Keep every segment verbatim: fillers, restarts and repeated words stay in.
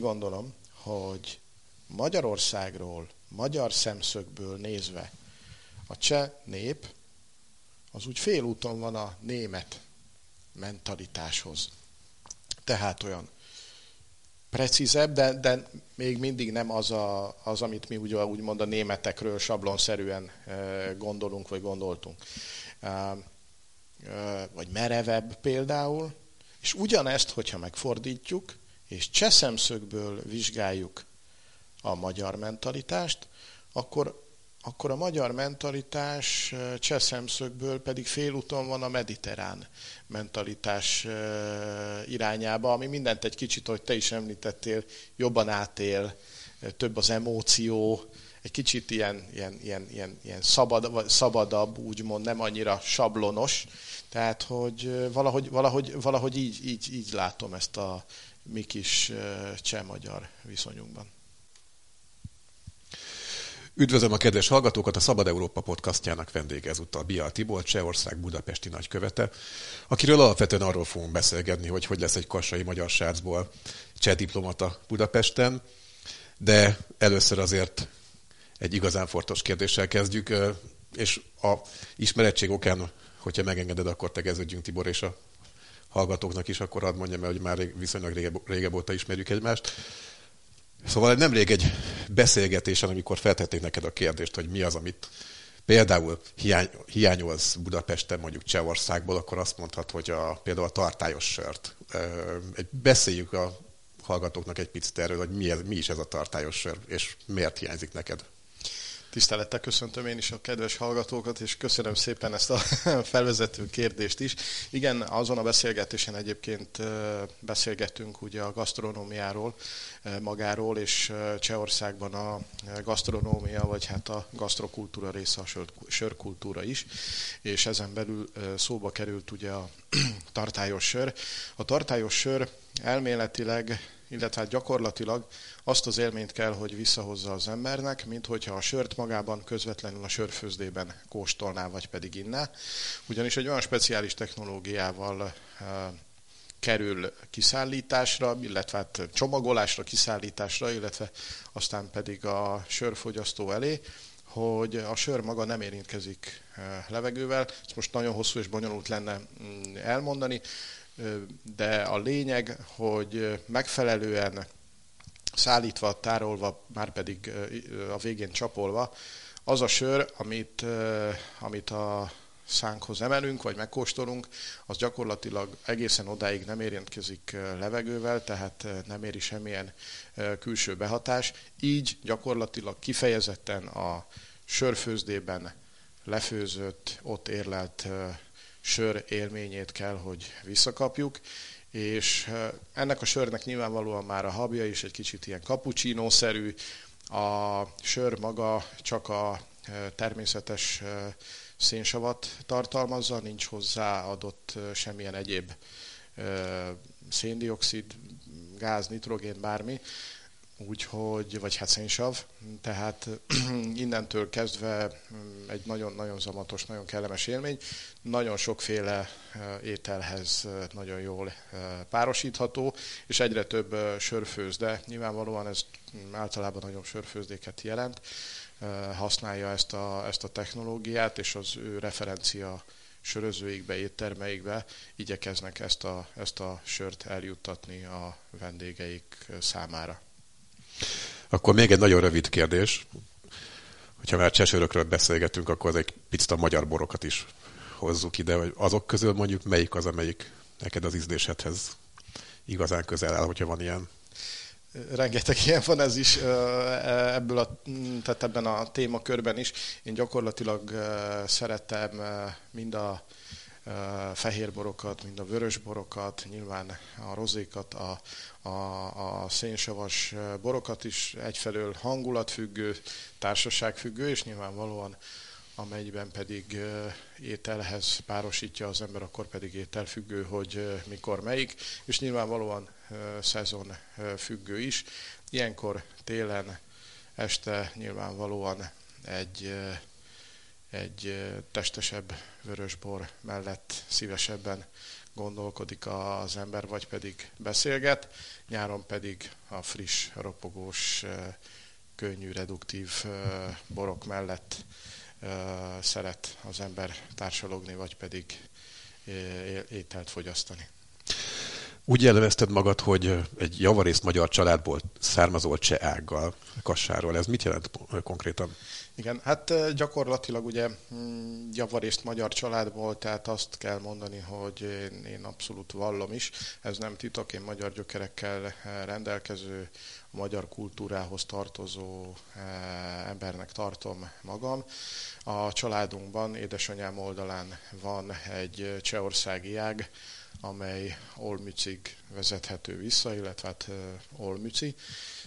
úgy gondolom, hogy Magyarországról, magyar szemszögből nézve a cseh nép az úgy félúton van a német mentalitáshoz. Tehát olyan precízebb, de, de még mindig nem az, a, az amit mi úgy, úgymond a németekről sablonszerűen gondolunk, vagy gondoltunk. Vagy merevebb például. És ugyanezt, hogyha megfordítjuk, és cseh szemszögből vizsgáljuk a magyar mentalitást, akkor, akkor a magyar mentalitás cseh szemszögből pedig félúton van a mediterrán mentalitás irányába, ami mindent egy kicsit, ahogy te is említettél, jobban átél, több az emóció, egy kicsit ilyen, ilyen, ilyen, ilyen, ilyen szabad, szabadabb, úgymond nem annyira sablonos. Tehát, hogy valahogy, valahogy, valahogy így, így, így látom ezt a mi kis cseh-magyar viszonyunkban. Üdvözlöm a kedves hallgatókat! A Szabad Európa podcastjának vendége ezúttal Bial Tibor, Csehország budapesti nagykövete, akiről alapvetően arról fogunk beszélgetni, hogy hogy lesz egy kassai magyar srácból cseh diplomata Budapesten, de először azért egy igazán fontos kérdéssel kezdjük, és a ismeretség okán, hogyha megengeded, akkor tegeződjünk Tibor és a hallgatóknak is, akkor hadd mondjam el, hogy már viszonylag régebb, régebb óta ismerjük egymást. Szóval nemrég egy beszélgetésen, amikor feltették neked a kérdést, hogy mi az, amit például hiány, hiányolsz Budapesten, mondjuk Csehországból, akkor azt mondhat, hogy a, például a tartályos sört. Beszéljük a hallgatóknak egy picit erről, hogy mi, ez, mi is ez a tartályos sör, és miért hiányzik neked. Tisztelettel köszöntöm én is a kedves hallgatókat, és köszönöm szépen ezt a felvezető kérdést is. Igen, azon a beszélgetésen egyébként beszélgetünk ugye a gasztronómiáról, magáról, és Csehországban a gasztronómia, vagy hát a gasztrokultúra része, a sörkultúra is, és ezen belül szóba került ugye a tartályos sör. A tartályos sör elméletileg, illetve hát gyakorlatilag azt az élményt kell, hogy visszahozza az embernek, mint hogyha a sört magában közvetlenül a sörfőzdében kóstolná, vagy pedig inná. Ugyanis egy olyan speciális technológiával e, kerül kiszállításra, illetve hát csomagolásra, kiszállításra, illetve aztán pedig a sörfogyasztó elé, hogy a sör maga nem érintkezik levegővel. Ezt most nagyon hosszú és bonyolult lenne elmondani, de a lényeg, hogy megfelelően szállítva, tárolva, már pedig a végén csapolva, az a sör, amit, amit a szánkhoz emelünk, vagy megkóstolunk, az gyakorlatilag egészen odáig nem érintkezik levegővel, tehát nem éri semmilyen külső behatás. Így gyakorlatilag kifejezetten a sörfőzdében lefőzött, ott érlelt sör élményét kell, hogy visszakapjuk, és ennek a sörnek nyilvánvalóan már a habja is egy kicsit ilyen kapucsinószerű, a sör maga csak a természetes szénsavat tartalmazza, nincs hozzá adott semmilyen egyéb széndioxid, gáz, nitrogén, bármi, úgyhogy, vagy hát szénsav, tehát innentől kezdve egy nagyon-nagyon zamatos, nagyon kellemes élmény. Nagyon sokféle ételhez nagyon jól párosítható, és egyre több sörfőzde, nyilvánvalóan ez általában nagyobb sörfőzdéket jelent, használja ezt a, ezt a technológiát, és az ő referencia sörözőikbe, éttermeikbe igyekeznek ezt a, ezt a sört eljuttatni a vendégeik számára. Akkor még egy nagyon rövid kérdés. Hogyha már csehsörökről beszélgetünk, akkor az egy picit a magyar borokat is hozzuk ide, hogy azok közül mondjuk melyik az, amelyik neked az ízlésedhez igazán közel áll, hogyha van ilyen? Rengeteg ilyen van ez is, ebből a, tehát ebben a témakörben is. Én gyakorlatilag szeretem mind a fehérborokat, mind a vörösborokat, nyilván a rozékat, a, a, a szénsavas borokat is, egyfelől hangulatfüggő, társaságfüggő, és nyilvánvalóan amelyben pedig ételhez párosítja az ember, akkor pedig ételfüggő, hogy mikor melyik, és nyilvánvalóan szezonfüggő is. Ilyenkor télen este nyilvánvalóan egy egy testesebb vörösbor mellett szívesebben gondolkodik az ember, vagy pedig beszélget, nyáron pedig a friss, ropogós, könnyű, reduktív borok mellett szeret az ember társalogni, vagy pedig ételt fogyasztani. Úgy jellemezted magad, hogy egy javarészt magyar családból származol cseh ággal, Kassáról. Ez mit jelent konkrétan? Igen, hát gyakorlatilag ugye javarészt magyar családból, tehát azt kell mondani, hogy én, én abszolút vallom is. Ez nem titok, én magyar gyökerekkel rendelkező, magyar kultúrához tartozó embernek tartom magam. A családunkban, édesanyám oldalán van egy csehországi ág, amely Olmützig vezethető vissza, illetve hát Olmützi,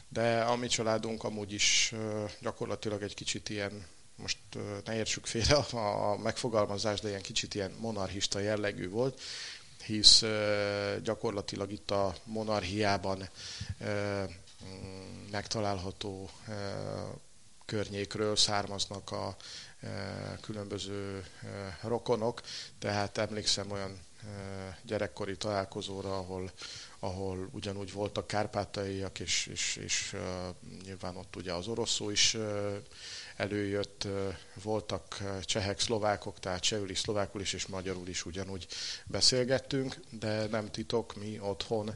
de a mi családunk amúgy is gyakorlatilag egy kicsit ilyen, most ne értsük félre a megfogalmazás, de ilyen kicsit ilyen monarchista jellegű volt, hisz gyakorlatilag itt a monarchiában megtalálható környékről származnak a különböző rokonok, tehát emlékszem olyan gyerekkori találkozóra, ahol, ahol ugyanúgy voltak kárpátaiak, és, és, és nyilván ott ugye az orosz szó is előjött, voltak csehek, szlovákok, tehát csehül is, szlovákul is, és magyarul is ugyanúgy beszélgettünk, de nem titok, mi otthon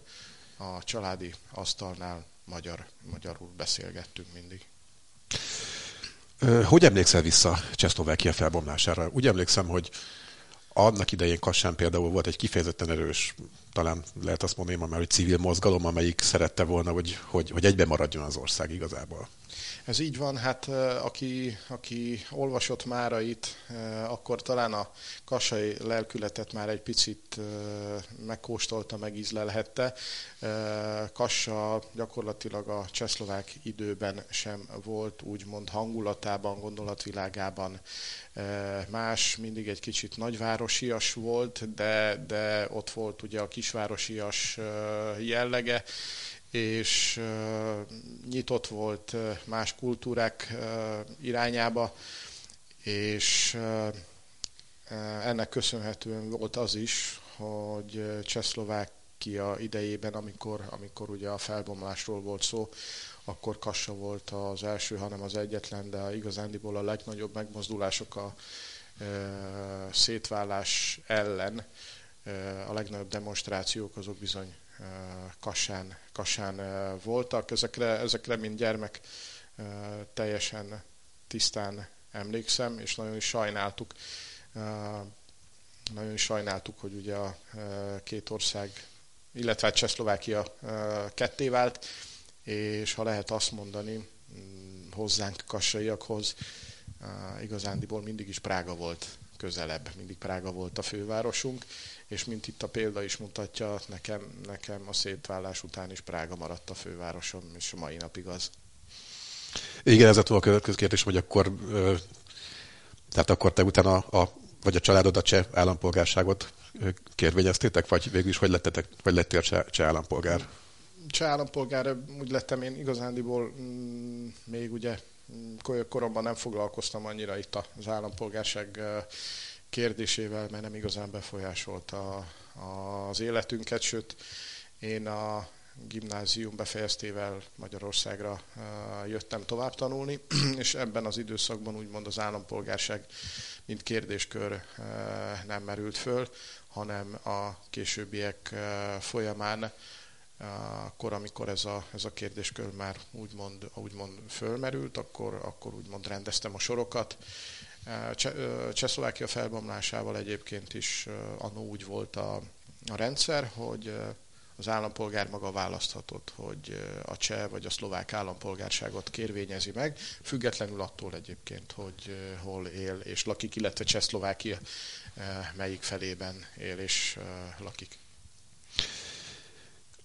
a családi asztalnál magyar, magyarul beszélgettünk mindig. Hogy emlékszel vissza Csehszlovákia felbomlására? Úgy emlékszem, hogy annak idején Kassán például volt egy kifejezetten erős, talán lehet azt mondani már, hogy civil mozgalom, amelyik szerette volna, hogy, hogy, hogy egyben maradjon az ország igazából. Ez így van, hát aki, aki olvasott Márait, akkor talán a kassai lelkületet már egy picit megkóstolta, megízlelhette. Kassa gyakorlatilag a csehszlovák időben sem volt úgymond hangulatában, gondolatvilágában más, mindig egy kicsit nagyvárosias volt, de, de ott volt ugye a kisvárosias jellege, és nyitott volt más kultúrák irányába, és ennek köszönhetően volt az is, hogy Csehszlovákia idejében, amikor, amikor ugye a felbomlásról volt szó, akkor Kassa volt az első, hanem az egyetlen, de igazándiból a legnagyobb megmozdulások a szétválás ellen, a legnagyobb demonstrációk azok bizony Kassán, Kassán voltak. Ezekre, ezekre mint gyermek teljesen tisztán emlékszem, és nagyon is sajnáltuk, nagyon is sajnáltuk, hogy ugye a két ország, illetve Csehszlovákia ketté vált, és ha lehet azt mondani, hozzánk kassaiakhoz igazándiból mindig is Prága volt közelebb, mindig Prága volt a fővárosunk, és mint itt a példa is mutatja, nekem, nekem a szétválás után is Prága maradt a fővárosom, és a mai napig az. Igen, ez lett volna a következő kérdés, hogy akkor, tehát akkor te utána, a, vagy a családod a cseh állampolgárságot kérvényeztétek, vagy végül is hogy lettetek, vagy lettél cseh, cseh állampolgár? Cseh állampolgár, úgy lettem én igazándiból m- még ugye m- koromban nem foglalkoztam annyira itt az állampolgárság kérdésével, mert nem igazán befolyásolta az életünket, sőt, én a gimnázium befejeztével Magyarországra jöttem tovább tanulni, és ebben az időszakban úgymond az állampolgárság mint kérdéskör nem merült föl, hanem a későbbiek folyamán, akkor, amikor ez a, ez a kérdéskör már úgymond, úgymond fölmerült, akkor, akkor úgymond rendeztem a sorokat. Csehszlovákia felbomlásával egyébként is annó úgy volt a, a rendszer, hogy az állampolgár maga választhatott, hogy a cseh vagy a szlovák állampolgárságot kérvényezi meg, függetlenül attól egyébként, hogy hol él és lakik, illetve Csehszlovákia melyik felében él és lakik.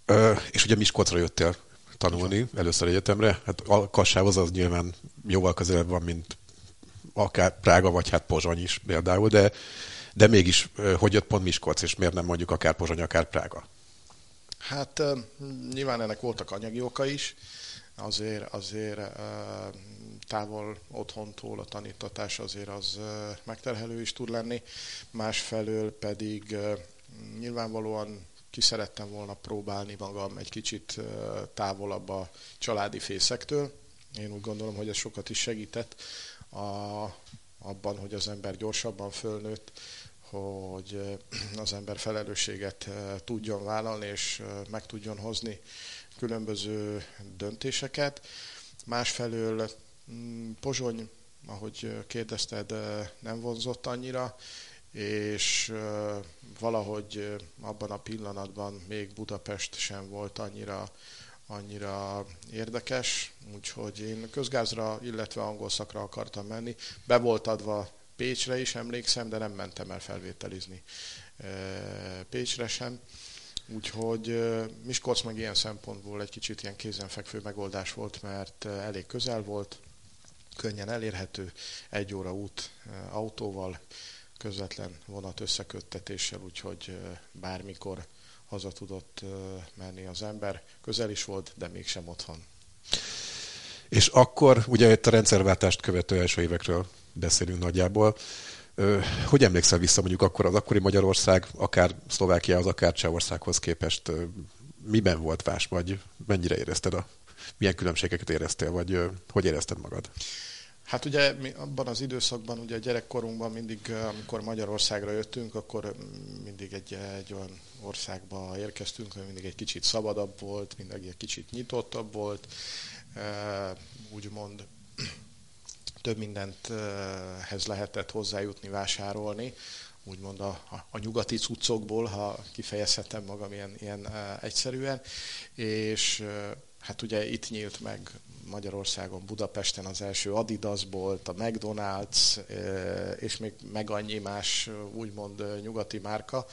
Ö, és ugye Miskolcra jöttél tanulni először egyetemre, hát a Kassához az nyilván jóval közelebb van, mint akár Prága, vagy hát Pozsony is például, de, de mégis hogy jött pont Miskolc, és miért nem mondjuk akár Pozsony, akár Prága? Hát nyilván ennek voltak anyagi oka is, azért, azért távol otthontól a tanítatás azért az megterhelő is tud lenni, másfelől pedig nyilvánvalóan ki szerettem volna próbálni magam egy kicsit távolabb a családi fészektől. Én úgy gondolom, hogy ez sokat is segített a, abban, hogy az ember gyorsabban fölnőtt, hogy az ember felelősséget tudjon vállalni és meg tudjon hozni különböző döntéseket. Másfelől Pozsony, ahogy kérdezted, nem vonzott annyira, és valahogy abban a pillanatban még Budapest sem volt annyira, annyira érdekes, úgyhogy én közgázra, illetve angol szakra akartam menni. Be volt adva Pécsre is, emlékszem, de nem mentem el felvételizni Pécsre sem. Úgyhogy Miskolc meg ilyen szempontból egy kicsit ilyen kézenfekvő megoldás volt, mert elég közel volt, könnyen elérhető, egy óra út autóval, közvetlen vonat összeköttetéssel, úgyhogy bármikor haza tudott menni az ember. Közel is volt, de mégsem otthon. És akkor ugye itt a rendszerváltást követő első évekről beszélünk nagyjából. Hogy emlékszel vissza mondjuk akkor az akkori Magyarország, akár Szlovákiához, akár Csehországhoz képest miben volt vás, vagy mennyire érezted a, milyen különbségeket éreztél, vagy hogy érezted magad? Hát ugye mi abban az időszakban, ugye a gyerekkorunkban mindig, amikor Magyarországra jöttünk, akkor mindig egy, egy olyan országba érkeztünk, ami mindig egy kicsit szabadabb volt, mindig egy kicsit nyitottabb volt, úgymond több mindenthez lehetett hozzájutni, vásárolni, úgymond a, a nyugati cuccokból, ha kifejezhetem magam ilyen, ilyen egyszerűen, és hát ugye itt nyílt meg Magyarországon, Budapesten az első Adidas volt, a McDonald's, és még meg annyi más úgymond nyugati márka,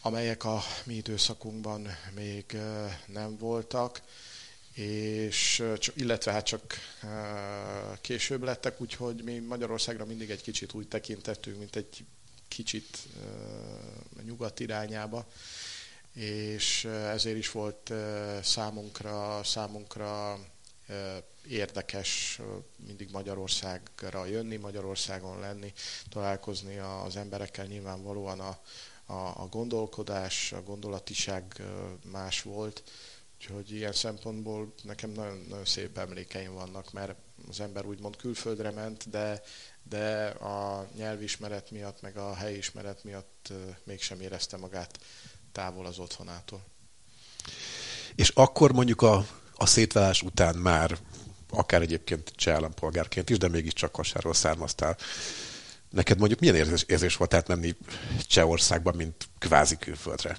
amelyek a mi időszakunkban még nem voltak, és illetve hát csak később lettek, úgyhogy mi Magyarországra mindig egy kicsit úgy tekintettünk, mint egy kicsit nyugat irányába, és ezért is volt számunkra, számunkra érdekes mindig Magyarországra jönni, Magyarországon lenni, találkozni az emberekkel, nyilvánvalóan a, a, a gondolkodás, a gondolatiság más volt, úgyhogy ilyen szempontból nekem nagyon, nagyon szép emlékeim vannak, mert az ember úgymond külföldre ment, de, de a nyelvismeret miatt, meg a helyismeret miatt mégsem érezte magát távol az otthonától. És akkor mondjuk a, a szétválás után már, akár egyébként cseh állampolgárként is, de mégiscsak Kosárról származtál. Neked mondjuk milyen érzés, érzés volt átmenni Csehországba, mint kvázi külföldre?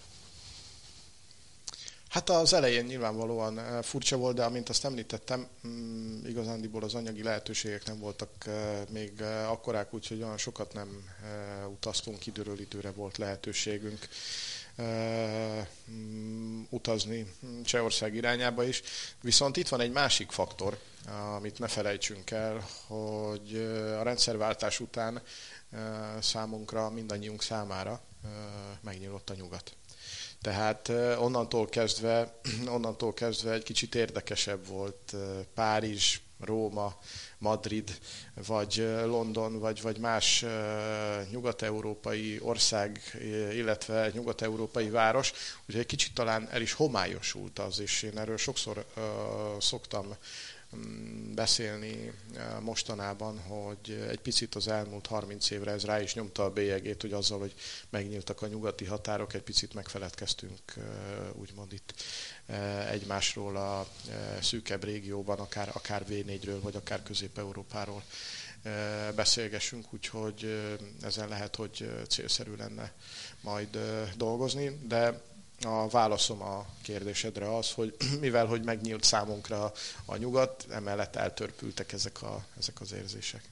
Hát az elején nyilvánvalóan furcsa volt, de amint azt említettem, igazándiból az anyagi lehetőségek nem voltak még akkorák, úgyhogy olyan sokat nem utaztunk, időről időre volt lehetőségünk utazni Csehország irányába is. Viszont itt van egy másik faktor, amit ne felejtsünk el, hogy a rendszerváltás után számunkra, mindannyiunk számára megnyílott a nyugat. Tehát onnantól kezdve, onnantól kezdve egy kicsit érdekesebb volt Párizs, Róma, Madrid, vagy London, vagy, vagy más nyugat-európai ország, illetve nyugat-európai város. Ugye egy kicsit talán el is homályosult az, és én erről sokszor uh, szoktam beszélni mostanában, hogy egy picit az elmúlt harminc évre ez rá is nyomta a bélyegét, hogy azzal, hogy megnyíltak a nyugati határok, egy picit megfeledkeztünk úgymond itt egymásról a szűkebb régióban, akár, akár vé négyről, vagy akár Közép-Európáról beszélgessünk, úgyhogy ezen lehet, hogy célszerű lenne majd dolgozni, de a válaszom a kérdésedre az, hogy mivel hogy megnyílt számunkra a nyugat, emellett eltörpültek ezek, a, ezek az érzések.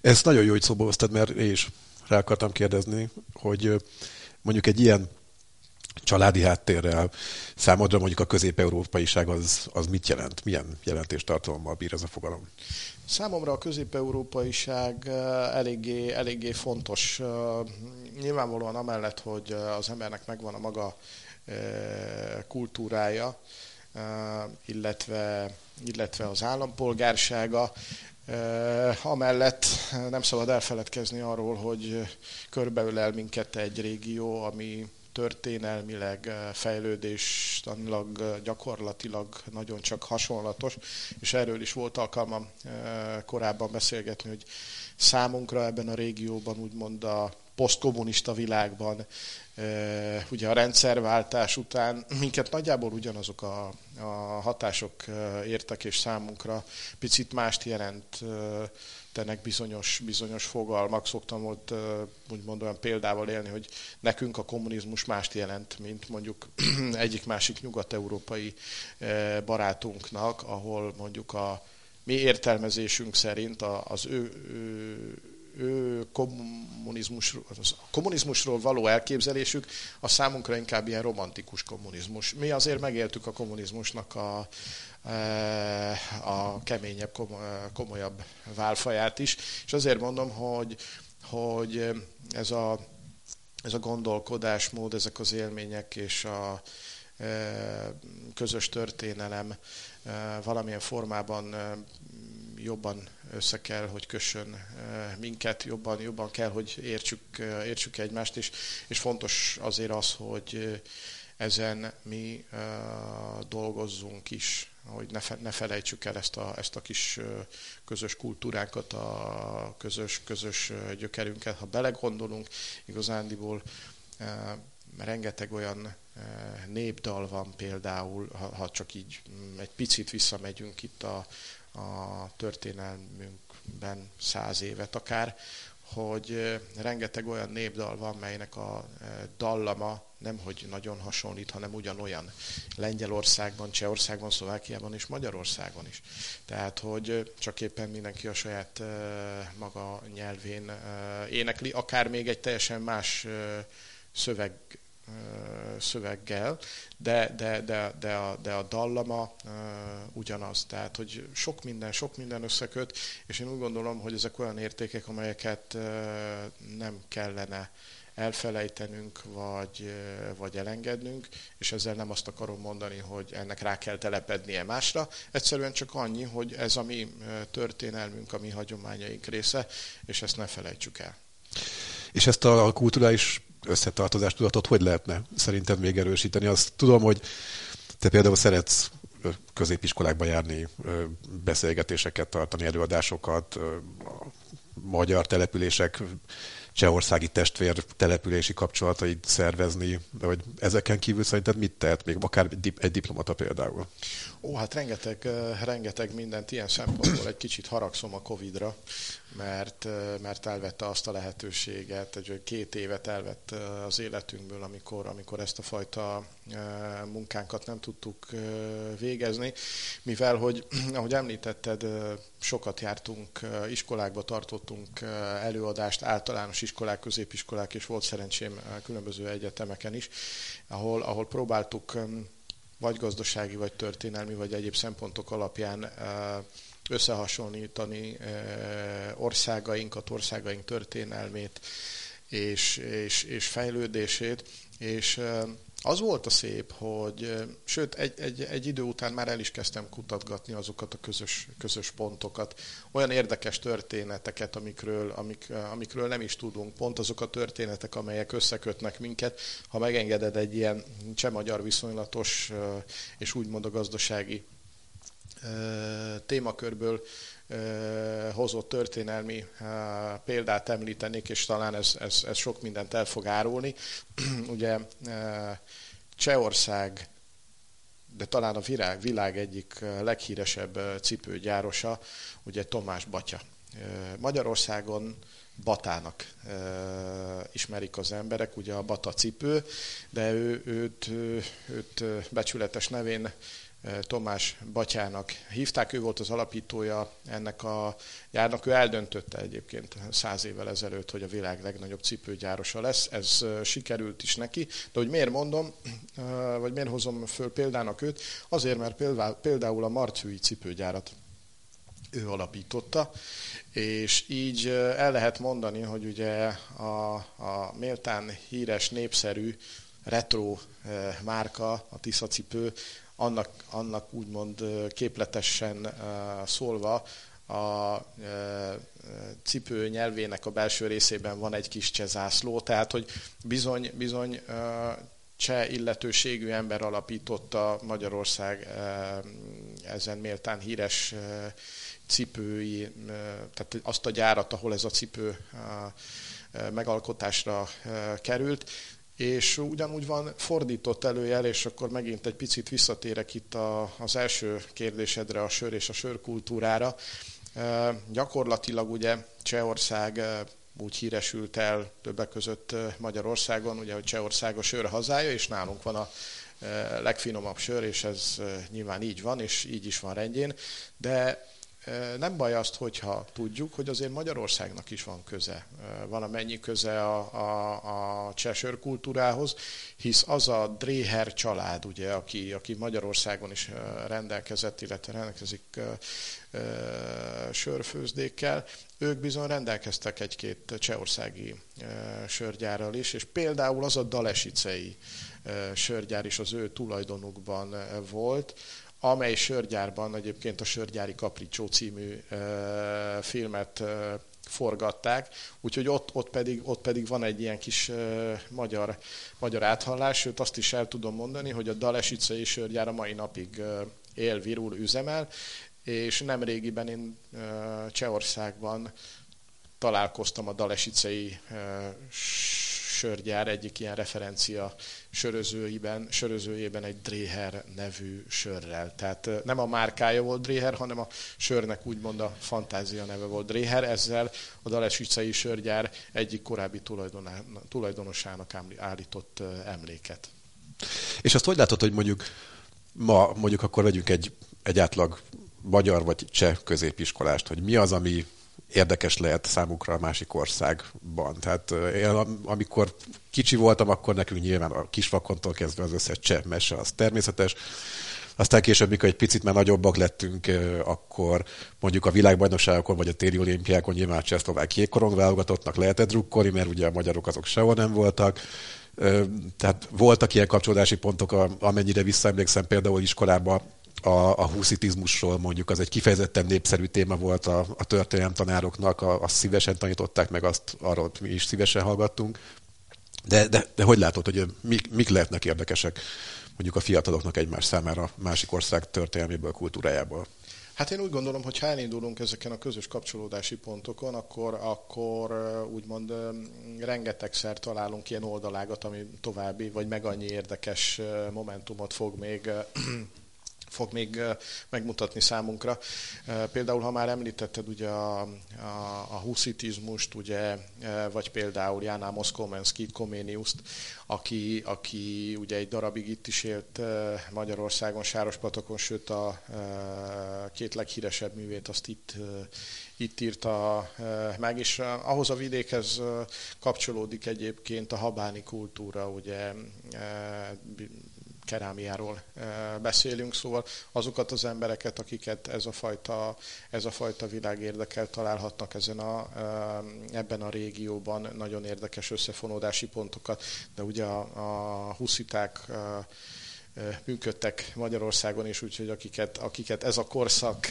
Ezt nagyon jó, hogy szóba hoztad, mert én is rá akartam kérdezni, hogy mondjuk egy ilyen családi háttérrel számodra mondjuk a közép-európaiság az, az mit jelent? Milyen jelentéstartalommal bír ez a fogalom? Számomra a közép-európaiság eléggé, eléggé fontos. Nyilvánvalóan amellett, hogy az embernek megvan a maga kultúrája, illetve, illetve az állampolgársága. Amellett nem szabad elfeledkezni arról, hogy körbeölel minket egy régió, ami történelmileg, fejlődéstanilag, gyakorlatilag nagyon csak hasonlatos, és erről is volt alkalmam korábban beszélgetni, hogy számunkra ebben a régióban, úgymond a posztkommunista világban, ugye a rendszerváltás után minket nagyjából ugyanazok a, a hatások értek, és számunkra picit mást jelent ennek bizonyos, bizonyos fogalmak. Szoktam volt úgymond olyan példával élni, hogy nekünk a kommunizmus mást jelent, mint mondjuk egyik-másik nyugat-európai barátunknak, ahol mondjuk a mi értelmezésünk szerint az ő, ő Ő kommunizmus, a kommunizmusról való elképzelésük a számunkra inkább ilyen romantikus kommunizmus. Mi azért megéltük a kommunizmusnak a, a keményebb, komolyabb válfaját is, és azért mondom, hogy, hogy ez, a, ez a gondolkodásmód, ezek az élmények és a közös történelem valamilyen formában jobban össze kell, hogy kössön minket, jobban, jobban kell, hogy értsük, értsük egymást is, és fontos azért az, hogy ezen mi dolgozzunk is, hogy ne, fe, ne felejtsük el ezt a, ezt a kis közös kultúránkat, a közös, közös gyökerünket. Ha belegondolunk, igazándiból rengeteg olyan népdal van például, ha, ha csak így egy picit visszamegyünk itt a a történelmünkben száz évet akár, hogy rengeteg olyan népdal van, melynek a dallama nemhogy nagyon hasonlít, hanem ugyanolyan Lengyelországban, Csehországban, Szlovákiában és Magyarországon is. Tehát, hogy csak éppen mindenki a saját maga nyelvén énekli, akár még egy teljesen más szöveg, szöveggel, de, de, de, de, a, de a dallama uh, ugyanaz. Tehát, hogy sok minden, sok minden összeköt, és én úgy gondolom, hogy ezek olyan értékek, amelyeket uh, nem kellene elfelejtenünk, vagy, uh, vagy elengednünk, és ezzel nem azt akarom mondani, hogy ennek rá kell telepednie másra. Egyszerűen csak annyi, hogy ez a mi történelmünk, a mi hagyományaink része, és ezt ne felejtsük el. És ezt a kulturális összetartozás tudatot hogy lehetne szerinted még erősíteni? Azt tudom, hogy te például szeretsz középiskolákba járni, beszélgetéseket tartani, előadásokat, magyar települések, csehországi testvér települési kapcsolatait szervezni, de hogy ezeken kívül szerinted mit tehet még, akár egy diplomata például? Ó, hát rengeteg, rengeteg mindent ilyen szempontból. Egy kicsit haragszom a Covidra, mert, mert elvette azt a lehetőséget, egy két évet elvett az életünkből, amikor, amikor ezt a fajta munkánkat nem tudtuk végezni, mivel, hogy ahogy említetted, sokat jártunk iskolákba, tartottunk előadást, általános iskolák, középiskolák, és volt szerencsém különböző egyetemeken is, ahol, ahol próbáltuk vagy gazdasági, vagy történelmi, vagy egyéb szempontok alapján összehasonlítani országainkat, országaink történelmét és, és, és fejlődését, és az volt a szép, hogy sőt, egy, egy, egy idő után már el is kezdtem kutatgatni azokat a közös, közös pontokat, olyan érdekes történeteket, amikről, amik, amikről nem is tudunk, pont azok a történetek, amelyek összekötnek minket. Ha megengeded, egy ilyen cseh-magyar viszonylatos és úgymond a gazdasági témakörből hozott történelmi példát említenék, és talán ez, ez, ez sok mindent el fog árulni. Ugye Csehország, de talán a világ, világ egyik leghíresebb cipőgyárosa, ugye Tomáš Baťa. Magyarországon Batának e, ismerik az emberek, ugye a Bata cipő, de ő, őt, őt becsületes nevén Tomáš Batyának hívták, ő volt az alapítója ennek a gyárnak, ő eldöntötte egyébként száz évvel ezelőtt, hogy a világ legnagyobb cipőgyárosa lesz, ez sikerült is neki, de hogy miért mondom, vagy miért hozom föl példának őt, azért, mert például a marcui cipőgyárat ő alapította, és így el lehet mondani, hogy ugye a, a méltán híres, népszerű retro márka, a Tisza cipő, annak, annak úgymond képletesen szólva a cipő nyelvének a belső részében van egy kis cseh zászló, tehát hogy bizony, bizony cseh illetőségű ember alapította Magyarország ezen méltán híres cipői, tehát azt a gyárat, ahol ez a cipő megalkotásra került, és ugyanúgy van fordított előjel, és akkor megint egy picit visszatérek itt a, az első kérdésedre, a sör és a sörkultúrára. Gyakorlatilag ugye Csehország úgy híresült el többek között Magyarországon, ugye, hogy Csehország a sör hazája, és nálunk van a legfinomabb sör, és ez nyilván így van, és így is van rendjén, de nem baj azt, hogyha tudjuk, hogy azért Magyarországnak is van köze, valamennyi köze a, a, a cseh sörkultúrához, hisz az a Dréher család, ugye, aki, aki Magyarországon is rendelkezett, illetve rendelkezik e, e, sörfőzdékkel, ők bizony rendelkeztek egy-két csehországi e, sörgyárral is, és például az a dalesicei e, sörgyár is az ő tulajdonukban volt, amely sörgyárban egyébként a Sörgyári Kapricsó című e, filmet e, forgatták, úgyhogy ott, ott, pedig, ott pedig van egy ilyen kis e, magyar, magyar áthallás, sőt azt is el tudom mondani, hogy a dalesicei sörgyár a mai napig e, él, virul, üzemel, és nemrégiben én e, Csehországban találkoztam a dalesicei e, sörgyár egyik ilyen referencia sörözőiben, sörözőjében egy Dréher nevű sörrel. Tehát nem a márkája volt Dréher, hanem a sörnek úgymond a fantázia neve volt Dréher, ezzel a dalesicei sörgyár egyik korábbi tulajdonosának állított emléket. És azt hogy látod, hogy mondjuk ma, mondjuk akkor vegyünk egy, egy átlag magyar vagy cseh középiskolást, hogy mi az, ami érdekes lehet számukra a másik országban. Tehát én, amikor kicsi voltam, akkor nekünk nyilván a Kisvakontól kezdve az összes cseh mese, az természetes. Aztán később, mikor egy picit már nagyobbak lettünk, akkor mondjuk a világbajnokságokon vagy a téli olimpiákon nyilván csehszlovák jégkorongválogatottnak lehetett drukkolni, mert ugye a magyarok azok sehol nem voltak. Tehát voltak ilyen kapcsolódási pontok, amennyire visszaemlékszem például iskolában, A, a huszitizmusról mondjuk, az egy kifejezetten népszerű téma volt a, a történelemtanároknak, azt szívesen tanították, meg azt arról mi is szívesen hallgattunk. De, de, de hogy látod, hogy mik, mik lehetnek érdekesek mondjuk a fiataloknak egymás számára másik ország történelméből, kultúrájából? Hát én úgy gondolom, hogy ha elindulunk ezeken a közös kapcsolódási pontokon, akkor, akkor úgymond rengetegszer találunk ilyen oldalágat, ami további, vagy meg annyi érdekes momentumot fog még... fog még megmutatni számunkra. Például, ha már említetted ugye a, a, a huszitizmust, ugye, vagy például Jan Amos Komenský, Koméniuszt, aki, aki ugye egy darabig itt is élt Magyarországon, Sárospatakon, sőt a két leghíresebb művét azt itt, itt írta meg, és ahhoz a vidékhez kapcsolódik egyébként a habáni kultúra, ugye, kerámiáról beszélünk, szóval azokat az embereket, akiket ez a fajta, ez a fajta világ érdekel, találhatnak ezen a, ebben a régióban nagyon érdekes összefonódási pontokat, de ugye a, a husziták működtek Magyarországon is, úgyhogy akiket, akiket ez a korszak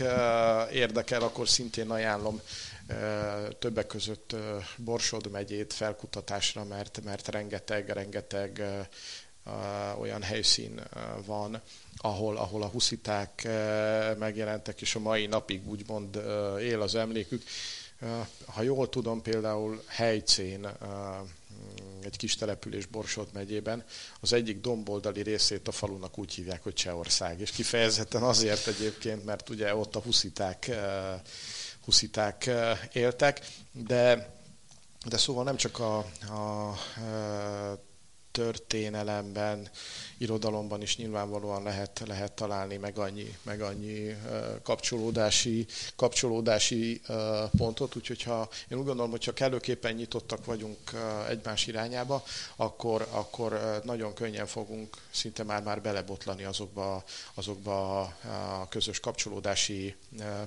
érdekel, akkor szintén ajánlom többek között Borsod megyét felkutatásra, mert, mert rengeteg, rengeteg olyan helyszín van, ahol, ahol a husziták megjelentek, és a mai napig úgymond él az emlékük. Ha jól tudom, például Helycén, egy kis település Borsod megyében, az egyik domboldali részét a falunak úgy hívják, hogy Csehország. És kifejezetten azért egyébként, mert ugye ott a husziták, husziták éltek, de, de szóval nem csak a, a történelemben, irodalomban is nyilvánvalóan lehet, lehet találni meg annyi, meg annyi kapcsolódási, kapcsolódási pontot, úgyhogy ha, én úgy gondolom, hogy ha kellőképpen nyitottak vagyunk egymás irányába, akkor, akkor nagyon könnyen fogunk szinte már-már belebotlani azokba, azokba a közös kapcsolódási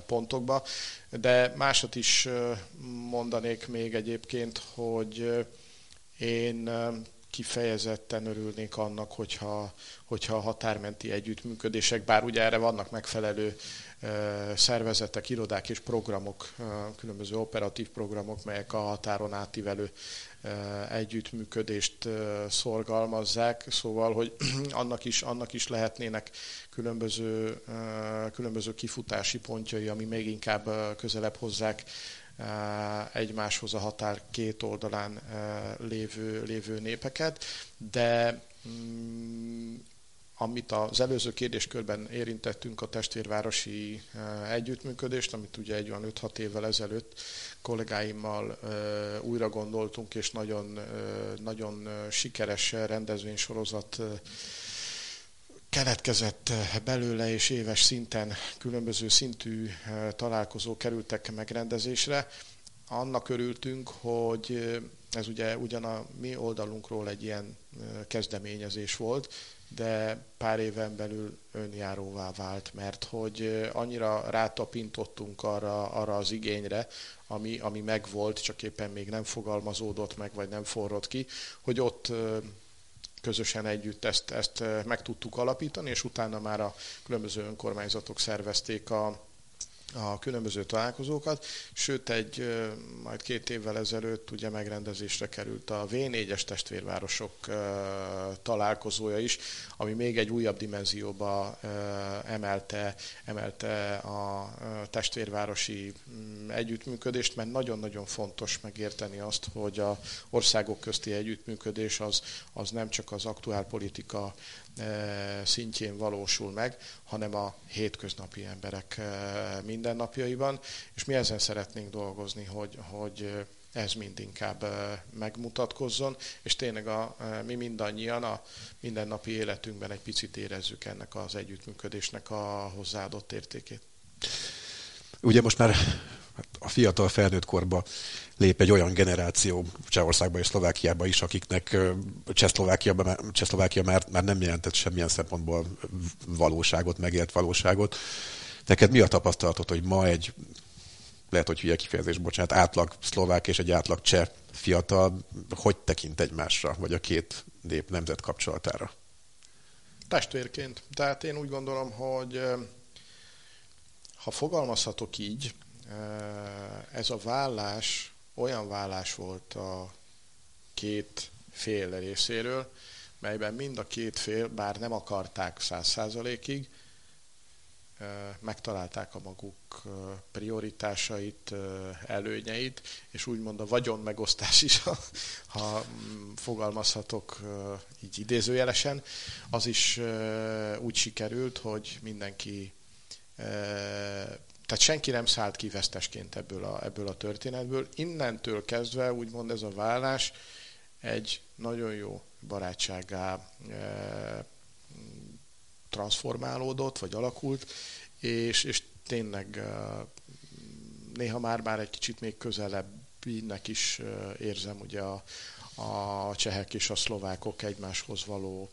pontokba. De másot is mondanék még egyébként, hogy én kifejezetten örülnék annak, hogyha, hogyha a határmenti együttműködések, bár ugye erre vannak megfelelő szervezetek, irodák és programok, különböző operatív programok, melyek a határon átívelő együttműködést szorgalmazzák, szóval, hogy annak is, annak is lehetnének különböző, különböző kifutási pontjai, ami még inkább közelebb hozzák egymáshoz a határ két oldalán lévő, lévő népeket, de amit az előző kérdéskörben érintettünk, a testvérvárosi együttműködést, amit ugye egy olyan öt-hat évvel ezelőtt kollégáimmal újra gondoltunk, és nagyon, nagyon sikeres rendezvénysorozat keletkezett belőle, és éves szinten különböző szintű találkozók kerültek megrendezésre. Annak örültünk, hogy ez ugye ugyan a mi oldalunkról egy ilyen kezdeményezés volt, de pár éven belül önjáróvá vált, mert hogy annyira rátapintottunk arra, arra az igényre, ami, ami megvolt, csak éppen még nem fogalmazódott meg, vagy nem forrott ki, hogy ott közösen együtt ezt, ezt meg tudtuk alapítani, és utána már a különböző önkormányzatok szervezték a, a különböző találkozókat, sőt egy majd két évvel ezelőtt ugye megrendezésre került a vé négyes testvérvárosok találkozója is, ami még egy újabb dimenzióba emelte, emelte a testvérvárosi együttműködést, mert nagyon-nagyon fontos megérteni azt, hogy az országok közti együttműködés az, az nem csak az aktuálpolitika szintjén valósul meg, hanem a hétköznapi emberek mindennapjaiban, és mi ezen szeretnénk dolgozni, hogy, hogy ez mind inkább megmutatkozzon, és tényleg a, mi mindannyian a mindennapi életünkben egy picit érezzük ennek az együttműködésnek a hozzáadott értékét. Ugye most már a fiatal felnőtt korba lép egy olyan generáció Csehországban és Szlovákiában is, akiknek Csehszlovákia már, már nem jelentett semmilyen szempontból valóságot, megélt valóságot. Neked mi a tapasztalatod, hogy ma egy, lehet, hogy hülye kifejezés, bocsánat, átlag szlovák és egy átlag cseh fiatal hogy tekint egymásra, vagy a két nép nemzet kapcsolatára? Testvérként. Tehát én úgy gondolom, hogy ha fogalmazhatok így, ez a vállás olyan vállás volt a két fél részéről, melyben mind a két fél, bár nem akarták száz százalékig, megtalálták a maguk prioritásait, előnyeit, és úgymond a vagyonmegosztás is, ha, ha fogalmazhatok így idézőjelesen, az is úgy sikerült, hogy mindenki, tehát senki nem szállt ki vesztesként ebből a, ebből a történetből. Innentől kezdve úgymond ez a vállás egy nagyon jó barátsággá transformálódott, vagy alakult, és, és tényleg néha már-már egy kicsit még közelebbinek is érzem ugye a, a csehek és a szlovákok egymáshoz való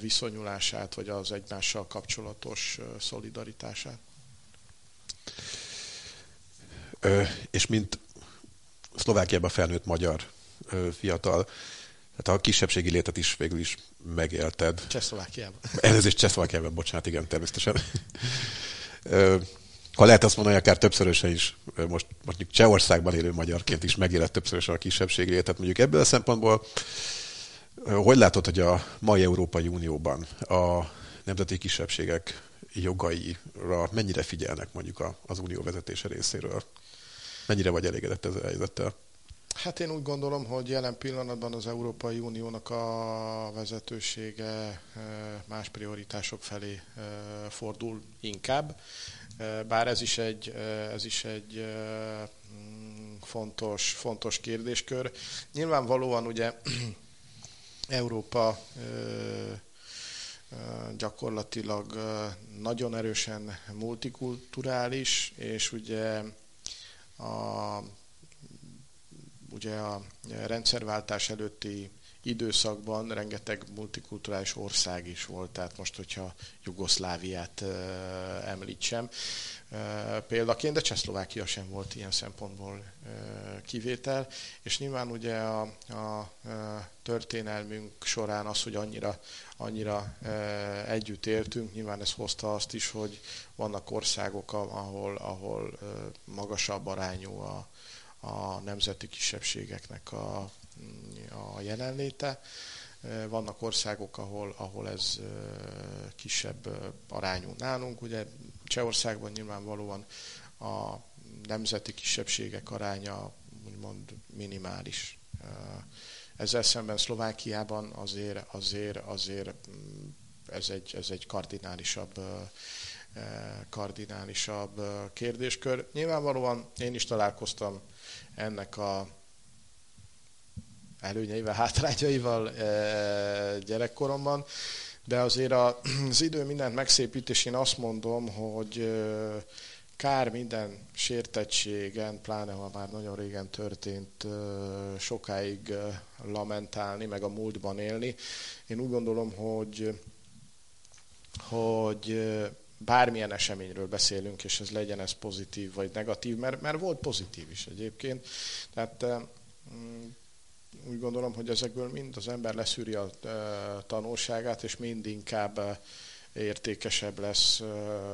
viszonyulását, vagy az egymással kapcsolatos szolidaritását. Ö, és mint Szlovákiában felnőtt magyar ö, fiatal, tehát a kisebbségi létet is végül is megélted. Csehszlovákiában. Elnézést, Csehszlovákiában, bocsánat, igen, természetesen. Ö, ha lehet azt mondani, akár többszörösen is, most mondjuk Csehországban élő magyarként is megéled többszörösen a kisebbségi létet. Mondjuk ebből a szempontból hogy látod, hogy a mai Európai Unióban a nemzeti kisebbségek jogaira mennyire figyelnek mondjuk az unió vezetése részéről? Mennyire vagy elégedett ezzel a helyzettel? Hát én úgy gondolom, hogy jelen pillanatban az Európai Uniónak a vezetősége más prioritások felé fordul inkább, bár ez is egy, ez is egy fontos, fontos kérdéskör. Nyilvánvalóan ugye Európa gyakorlatilag nagyon erősen multikulturális, és ugye a, ugye a rendszerváltás előtti időszakban rengeteg multikulturális ország is volt, tehát most, hogyha Jugoszláviát említsem példaként, de Csehszlovákia sem volt ilyen szempontból kivétel, és nyilván ugye a, a történelmünk során az, hogy annyira, annyira együtt éltünk, nyilván ez hozta azt is, hogy vannak országok, ahol, ahol magasabb arányú a, a nemzeti kisebbségeknek a a jelenléte. Vannak országok, ahol, ahol ez kisebb arányú nálunk. Ugye Csehországban nyilvánvalóan a nemzeti kisebbségek aránya úgymond minimális. Ezzel szemben Szlovákiában azért, azért, azért ez egy, ez egy kardinálisabb, kardinálisabb kérdéskör. Nyilvánvalóan én is találkoztam ennek a előnyeivel, hátrányaival gyerekkoromban, de azért az idő mindent megszépít, és én azt mondom, hogy kár minden sértettségen, pláne ha már nagyon régen történt, sokáig lamentálni, meg a múltban élni. Én úgy gondolom, hogy, hogy bármilyen eseményről beszélünk, és ez legyen ez pozitív vagy negatív, mert, mert volt pozitív is egyébként. Tehát úgy gondolom, hogy ezekből mind az ember leszűri a tanulságát, és mind inkább értékesebb lesz,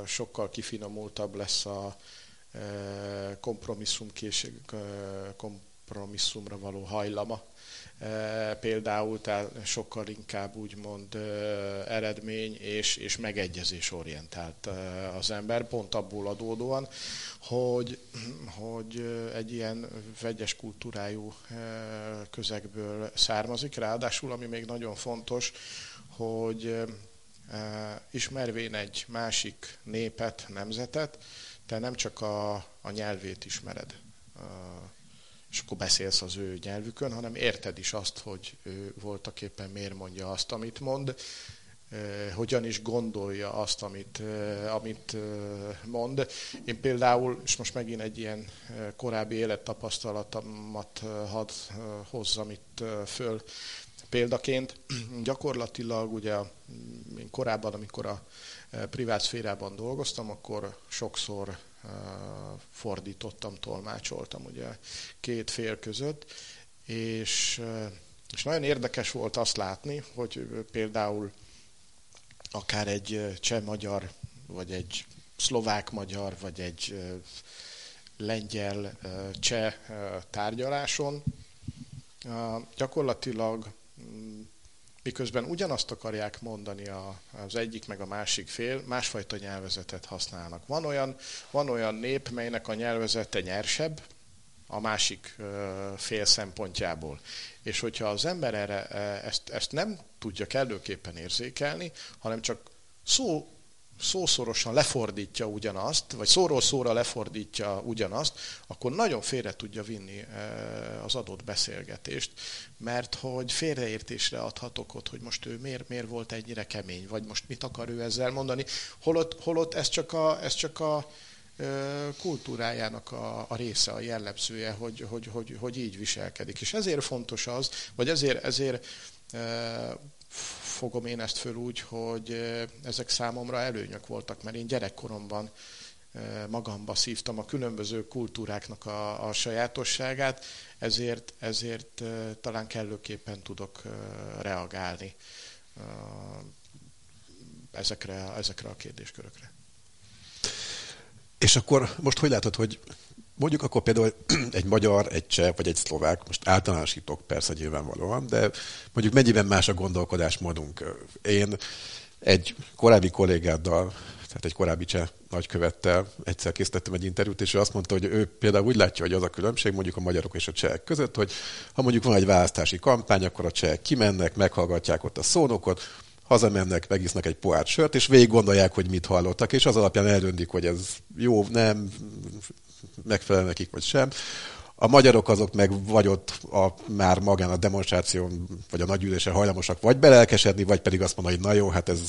sokkal kifinomultabb lesz a kompromisszumkészség, kompromisszumra való hajlama. Például tehát sokkal inkább úgymond eredmény és, és megegyezés orientált az ember, pont abból adódóan, hogy, hogy egy ilyen vegyes kultúrájú közegből származik. Ráadásul, ami még nagyon fontos, hogy ismervén egy másik népet, nemzetet, te nem csak a, a nyelvét ismered, és akkor beszélsz az ő nyelvükön, hanem érted is azt, hogy ő voltak éppen miért mondja azt, amit mond, hogyan is gondolja azt, amit, amit mond. Én például, és most megint egy ilyen korábbi élettapasztalatomat hadd hozzam itt föl példaként, gyakorlatilag ugye én korábban, amikor a privát szférában dolgoztam, akkor sokszor fordítottam, tolmácsoltam ugye két fél között, és, és nagyon érdekes volt azt látni, hogy például akár egy cseh-magyar, vagy egy szlovák-magyar, vagy egy lengyel-cseh tárgyaláson gyakorlatilag miközben ugyanazt akarják mondani az egyik meg a másik fél, másfajta nyelvezetet használnak. Van olyan, van olyan nép, melynek a nyelvezete nyersebb a másik fél szempontjából. És hogyha az ember erre, ezt, ezt nem tudja kellőképpen érzékelni, hanem csak szó, szószorosan lefordítja ugyanazt, vagy szóról szóra lefordítja ugyanazt, akkor nagyon félre tudja vinni az adott beszélgetést, mert hogy félreértésre adhat okot, hogy most ő miért, miért volt ennyire kemény, vagy most mit akar ő ezzel mondani, holott, holott ez csak a, ez csak a kultúrájának a, a része, a jellemzője, hogy, hogy, hogy, hogy így viselkedik. És ezért fontos az, vagy ezért, ezért fogom én ezt föl úgy, hogy ezek számomra előnyök voltak, mert én gyerekkoromban magamba szívtam a különböző kultúráknak a, a sajátosságát, ezért, ezért talán kellőképpen tudok reagálni ezekre, ezekre a kérdéskörökre. És akkor most hogy látod, hogy mondjuk akkor például egy magyar, egy cseh, vagy egy szlovák, most általánosítok persze nyilvánvalóan, de mondjuk mennyiben más a gondolkodásmódunk. Én egy korábbi kollégáddal, tehát egy korábbi cseh nagykövettel egyszer készítettem egy interjút, és ő azt mondta, hogy ő például úgy látja, hogy az a különbség mondjuk a magyarok és a csehek között, hogy ha mondjuk van egy választási kampány, akkor a csehek kimennek, meghallgatják ott a szónokot, hazamennek, megisznak egy pohár sört, és végig gondolják, hogy mit hallottak, és az alapján eldöntik, hogy ez jó, nem, megfelel nekik, vagy sem. A magyarok azok meg vagy ott a, már magán a demonstráción, vagy a nagygyűlésen hajlamosak vagy belelkesedni, vagy pedig azt mondani, hogy na jó, hát ez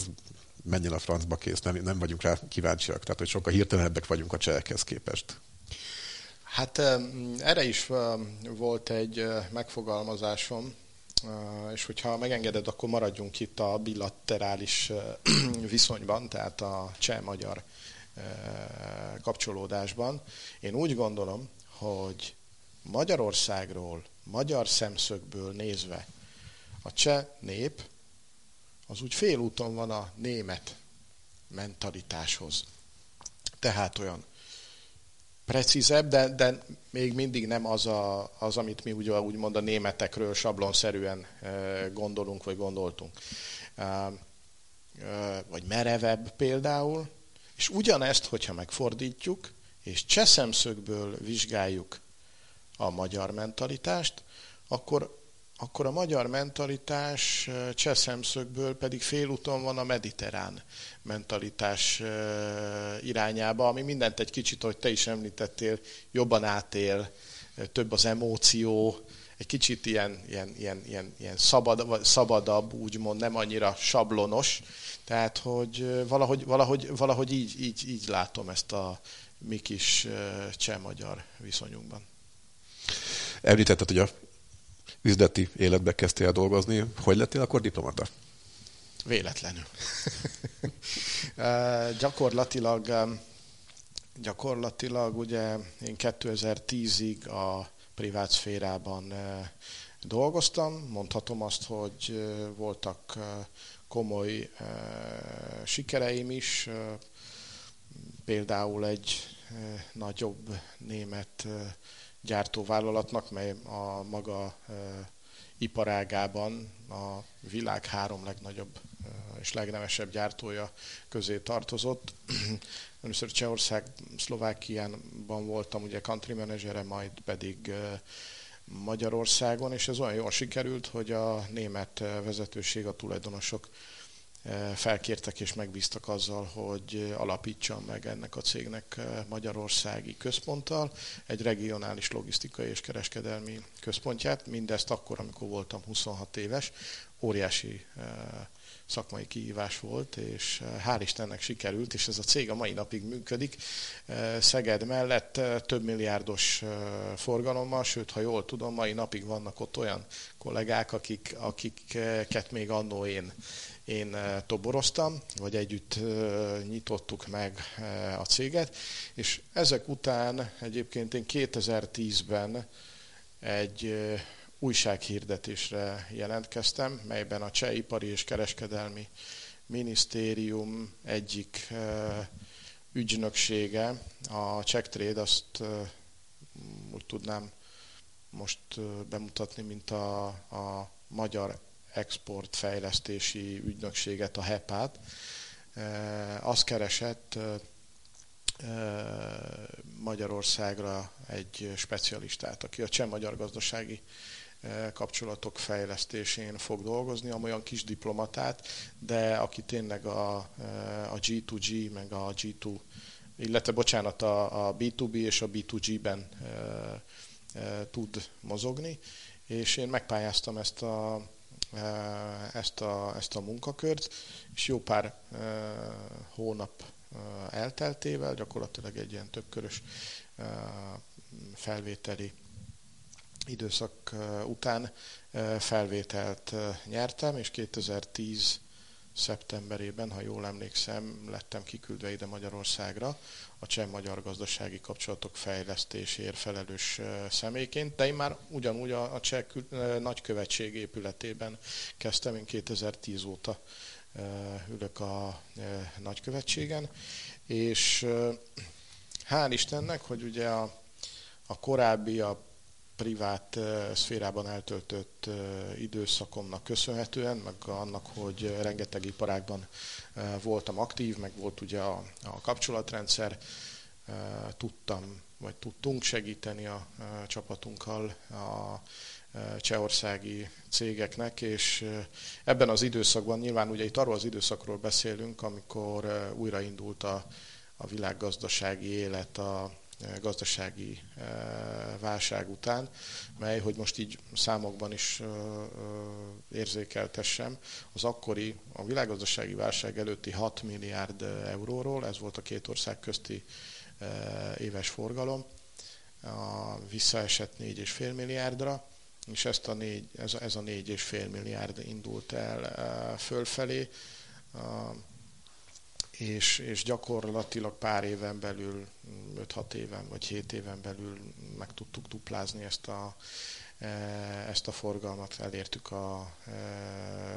menjen a francba, kész, nem, nem vagyunk rá kíváncsiak. Tehát, hogy sokkal hirtelenebbek vagyunk a csehekhez képest. Hát erre is volt egy megfogalmazásom, és hogyha megengeded, akkor maradjunk itt a bilaterális viszonyban, tehát a cseh-magyar kapcsolódásban. Én úgy gondolom, hogy Magyarországról, magyar szemszögből nézve a cseh nép az úgy félúton van a német mentalitáshoz. Tehát olyan precízebb, de, de még mindig nem az, a, az amit mi úgy, úgymond a németekről sablonszerűen gondolunk, vagy gondoltunk. Vagy merevebb például. És ugyanezt, hogyha megfordítjuk, és cseh szemszögből vizsgáljuk a magyar mentalitást, akkor, akkor a magyar mentalitás cseh szemszögből pedig félúton van a mediterrán mentalitás irányába, ami mindent egy kicsit, ahogy te is említettél, jobban átél, több az emóció, egy kicsit ilyen, ilyen, ilyen, ilyen, ilyen szabad, szabadabb, úgymond nem annyira sablonos. Tehát, hogy valahogy, valahogy, valahogy így, így, így látom ezt a mi kis cseh-magyar viszonyunkban. Említetted, hogy a üzleti életbe kezdtél dolgozni. Hogy lettél akkor diplomata? Véletlenül. gyakorlatilag, gyakorlatilag ugye én kétezer-tízig a privát szférában dolgoztam. Mondhatom azt, hogy voltak komoly sikereim is. Például egy nagyobb német gyártóvállalatnak, mely a maga iparágában a világ három legnagyobb és legnevesebb gyártója közé tartozott. Először Csehország, Szlovákiában voltam ugye country manager, majd pedig Magyarországon, és ez olyan jól sikerült, hogy a német vezetőség, a tulajdonosok felkértek és megbíztak azzal, hogy alapítsam meg ennek a cégnek magyarországi központtal egy regionális logisztikai és kereskedelmi központját. Mindezt akkor, amikor voltam huszonhat éves, óriási szakmai kihívás volt, és hál' Istennek sikerült, és ez a cég a mai napig működik. Szeged mellett több milliárdos forgalommal, sőt, ha jól tudom, mai napig vannak ott olyan kollégák, akik, akiket még annó én, én toboroztam, vagy együtt nyitottuk meg a céget, és ezek után egyébként én kétezer-tízben egy újsághirdetésre jelentkeztem, melyben a Cseh Ipari és Kereskedelmi Minisztérium egyik ügynöksége, a Czech Trade, azt úgy tudnám most bemutatni, mint a, a Magyar Exportfejlesztési Ügynökséget, a Hepát, azt keresett Magyarországra egy specialistát, aki a cseh-magyar gazdasági kapcsolatok fejlesztésén fog dolgozni, amolyan kis diplomatát, de aki tényleg a, a G kettő G, meg a G kettő, illetve bocsánat, a, a B kettő B és a B kettő G-ben e, e, tud mozogni, és én megpályáztam ezt a, ezt a, ezt a munkakört, és jó pár e, hónap elteltével, gyakorlatilag egy ilyen többkörös felvételi időszak után felvételt nyertem, és kétezer-tíz szeptemberében, ha jól emlékszem, lettem kiküldve ide Magyarországra a cseh-magyar gazdasági kapcsolatok fejlesztéséért felelős személyként, de én már ugyanúgy a cseh nagykövetség épületében kezdtem, én kétezer-tíz óta ülök a nagykövetségen, és hál' Istennek, hogy ugye a, a korábbi, a privát szférában eltöltött időszakomnak köszönhetően, meg annak, hogy rengeteg iparágban voltam aktív, meg volt ugye a, a kapcsolatrendszer, tudtam, vagy tudtunk segíteni a csapatunkkal a csehországi cégeknek, és ebben az időszakban nyilván ugye itt arról az időszakról beszélünk, amikor újraindult a, a világgazdasági élet a gazdasági válság után, mely, hogy most így számokban is érzékeltessem, az akkori, a világgazdasági válság előtti hat milliárd euróról, ez volt a két ország közti éves forgalom, a visszaesett négy és fél milliárdra, és ezt a négy, ez, ez a négy és fél milliárd indult el fölfelé, és, és gyakorlatilag pár éven belül, öt-hat éven vagy hét éven belül meg tudtuk duplázni ezt a, ezt a forgalmat, elértük a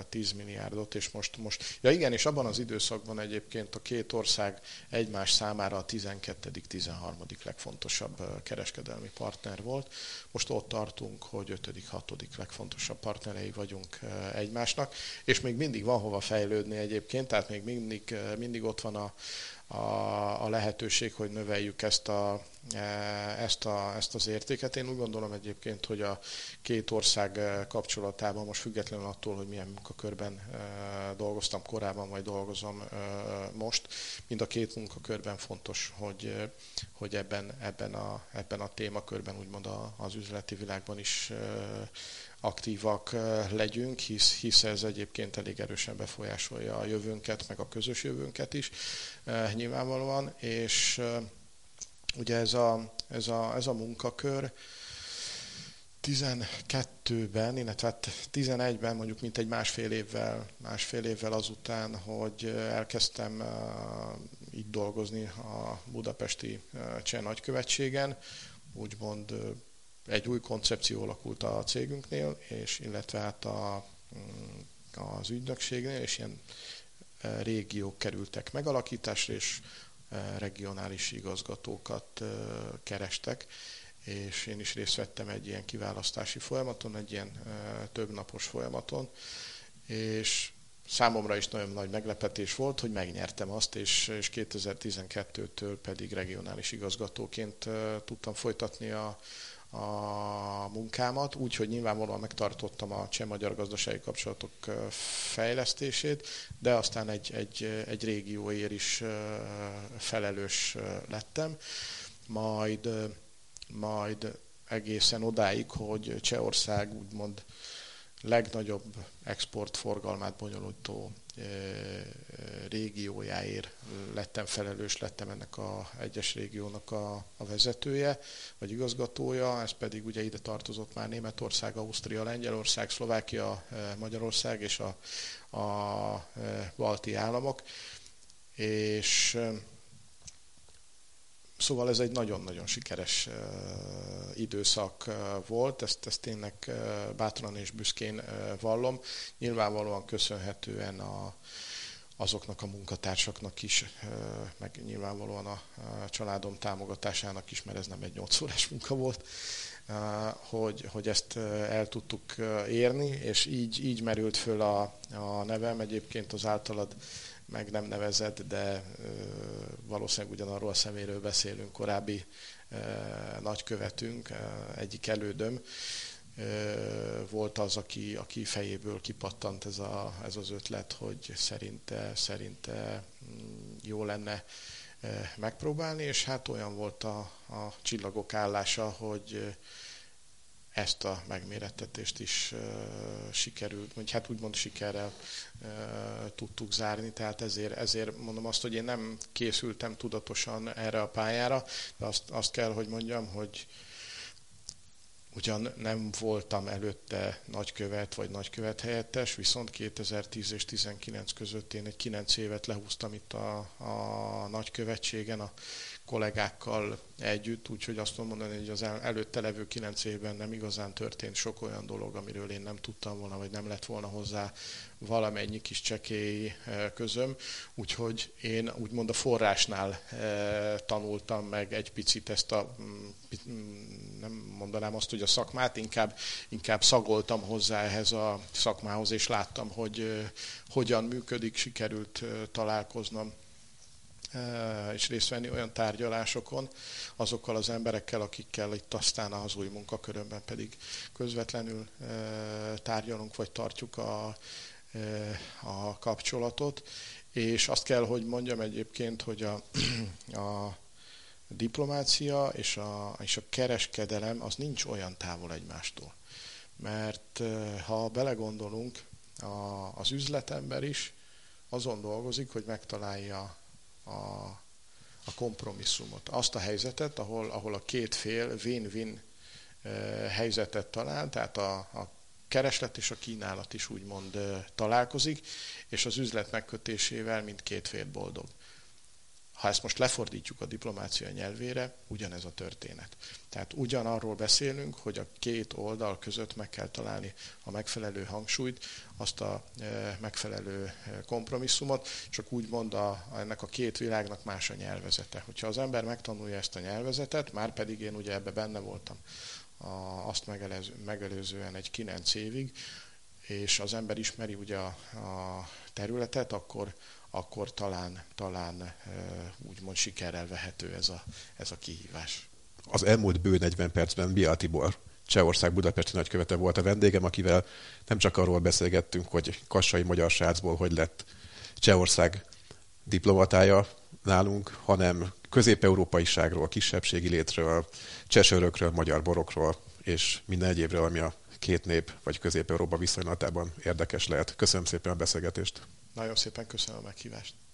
tíz milliárdot, és most, most, ja igen, és abban az időszakban egyébként a két ország egymás számára a tizenkettedik-tizenharmadik legfontosabb kereskedelmi partner volt. Most ott tartunk, hogy ötödik-hatodik legfontosabb partnerei vagyunk egymásnak, és még mindig van hova fejlődni egyébként, tehát még mindig, mindig ott van a A, a lehetőség, hogy növeljük ezt, a, ezt, a, ezt az értéket. Én úgy gondolom egyébként, hogy a két ország kapcsolatában most függetlenül attól, hogy milyen munkakörben dolgoztam korábban, vagy dolgozom most, mind a két munkakörben fontos, hogy, hogy ebben, ebben, a, ebben a témakörben, úgymond az üzleti világban is aktívak legyünk, hisz, hisz ez egyébként elég erősen befolyásolja a jövőnket, meg a közös jövőnket is nyilvánvalóan, és ugye ez a, ez a, ez a munkakör tizenkettőben, illetve tizenegyben, mondjuk mintegy másfél évvel, másfél évvel azután, hogy elkezdtem itt dolgozni a budapesti Cseh nagykövetségen, úgymond egy új koncepció alakult a cégünknél, és illetve hát a, az ügynökségnél, és ilyen régiók kerültek megalakításra, és regionális igazgatókat kerestek, és én is részt vettem egy ilyen kiválasztási folyamaton, egy ilyen többnapos folyamaton, és számomra is nagyon nagy meglepetés volt, hogy megnyertem azt, és kétezer-tizenkettőtől pedig regionális igazgatóként tudtam folytatni a a munkámat, úgyhogy nyilvánvalóan megtartottam a cseh-magyar gazdasági kapcsolatok fejlesztését, de aztán egy, egy, egy régióért is felelős lettem, majd, majd egészen odáig, hogy Csehország úgymond legnagyobb exportforgalmát bonyolító régiójáért lettem felelős, lettem ennek a egyes régiónak a, a vezetője, vagy igazgatója, ez pedig ugye ide tartozott már Németország, Ausztria, Lengyelország, Szlovákia, Magyarország és a, a balti államok, és szóval ez egy nagyon-nagyon sikeres időszak volt, ezt, ezt tényleg bátran és büszkén vallom. Nyilvánvalóan köszönhetően a, azoknak a munkatársaknak is, meg nyilvánvalóan a családom támogatásának is, mert ez nem egy nyolc órás munka volt, hogy, hogy ezt el tudtuk érni, és így, így merült föl a, a nevem egyébként az általad, meg nem nevezett, de ö, valószínűleg ugyanarról a szeméről beszélünk, korábbi ö, nagykövetünk, ö, egyik elődöm ö, volt az, aki, aki fejéből kipattant ez, a, ez az ötlet, hogy szerinte, szerinte jó lenne ö, megpróbálni, és hát olyan volt a, a csillagok állása, hogy ezt a megmérettetést is uh, sikerült, vagy hát úgymond sikerrel uh, tudtuk zárni, tehát ezért, ezért mondom azt, hogy én nem készültem tudatosan erre a pályára, de azt, azt kell, hogy mondjam, hogy ugyan nem voltam előtte nagykövet vagy nagykövet helyettes, viszont kétezer-tíz és tizenkilenc között én egy kilenc évet lehúztam itt a, a nagykövetségen a kollégákkal együtt, úgyhogy azt tudom mondani, hogy az előtte levő kilenc évben nem igazán történt sok olyan dolog, amiről én nem tudtam volna, vagy nem lett volna hozzá valamennyi kis csekély közöm, úgyhogy én úgymond a forrásnál tanultam meg egy picit ezt a, nem mondanám azt, hogy a szakmát, inkább, inkább szagoltam hozzá ehhez a szakmához, és láttam, hogy hogyan működik, sikerült találkoznom és részt venni olyan tárgyalásokon azokkal az emberekkel, akikkel itt aztán az új munkakörömben pedig közvetlenül tárgyalunk, vagy tartjuk a, a kapcsolatot. És azt kell, hogy mondjam egyébként, hogy a, a diplomácia és a, és a kereskedelem az nincs olyan távol egymástól. Mert ha belegondolunk, a, az üzletember is azon dolgozik, hogy megtalálja A, a kompromisszumot, azt a helyzetet, ahol, ahol a két fél win-win helyzetet talál, tehát a, a kereslet és a kínálat is úgymond találkozik, és az üzlet megkötésével mindkét fél boldog. Ha ezt most lefordítjuk a diplomácia nyelvére, ugyanez a történet. Tehát ugyanarról beszélünk, hogy a két oldal között meg kell találni a megfelelő hangsúlyt, azt a megfelelő kompromisszumot, csak úgymond a, ennek a két világnak más a nyelvezete. Hogyha az ember megtanulja ezt a nyelvezetet, már pedig én ugye ebbe benne voltam a, azt megelező, megelőzően egy kilenc évig, és az ember ismeri ugye a, a területet, akkor akkor talán, talán úgymond sikerrel vehető ez a, ez a kihívás. Az elmúlt bő negyven percben Bial Tibor, Csehország budapesti nagykövete volt a vendégem, akivel nem csak arról beszélgettünk, hogy kassai magyar srácból hogy lett Csehország diplomatája nálunk, hanem közép-európaiságról, kisebbségi létről, csehsörökről, magyar borokról és minden egyébről, ami a két nép vagy Közép-Európa viszonylatában érdekes lehet. Köszönöm szépen a beszélgetést! Nagyon szépen köszönöm a meghívást!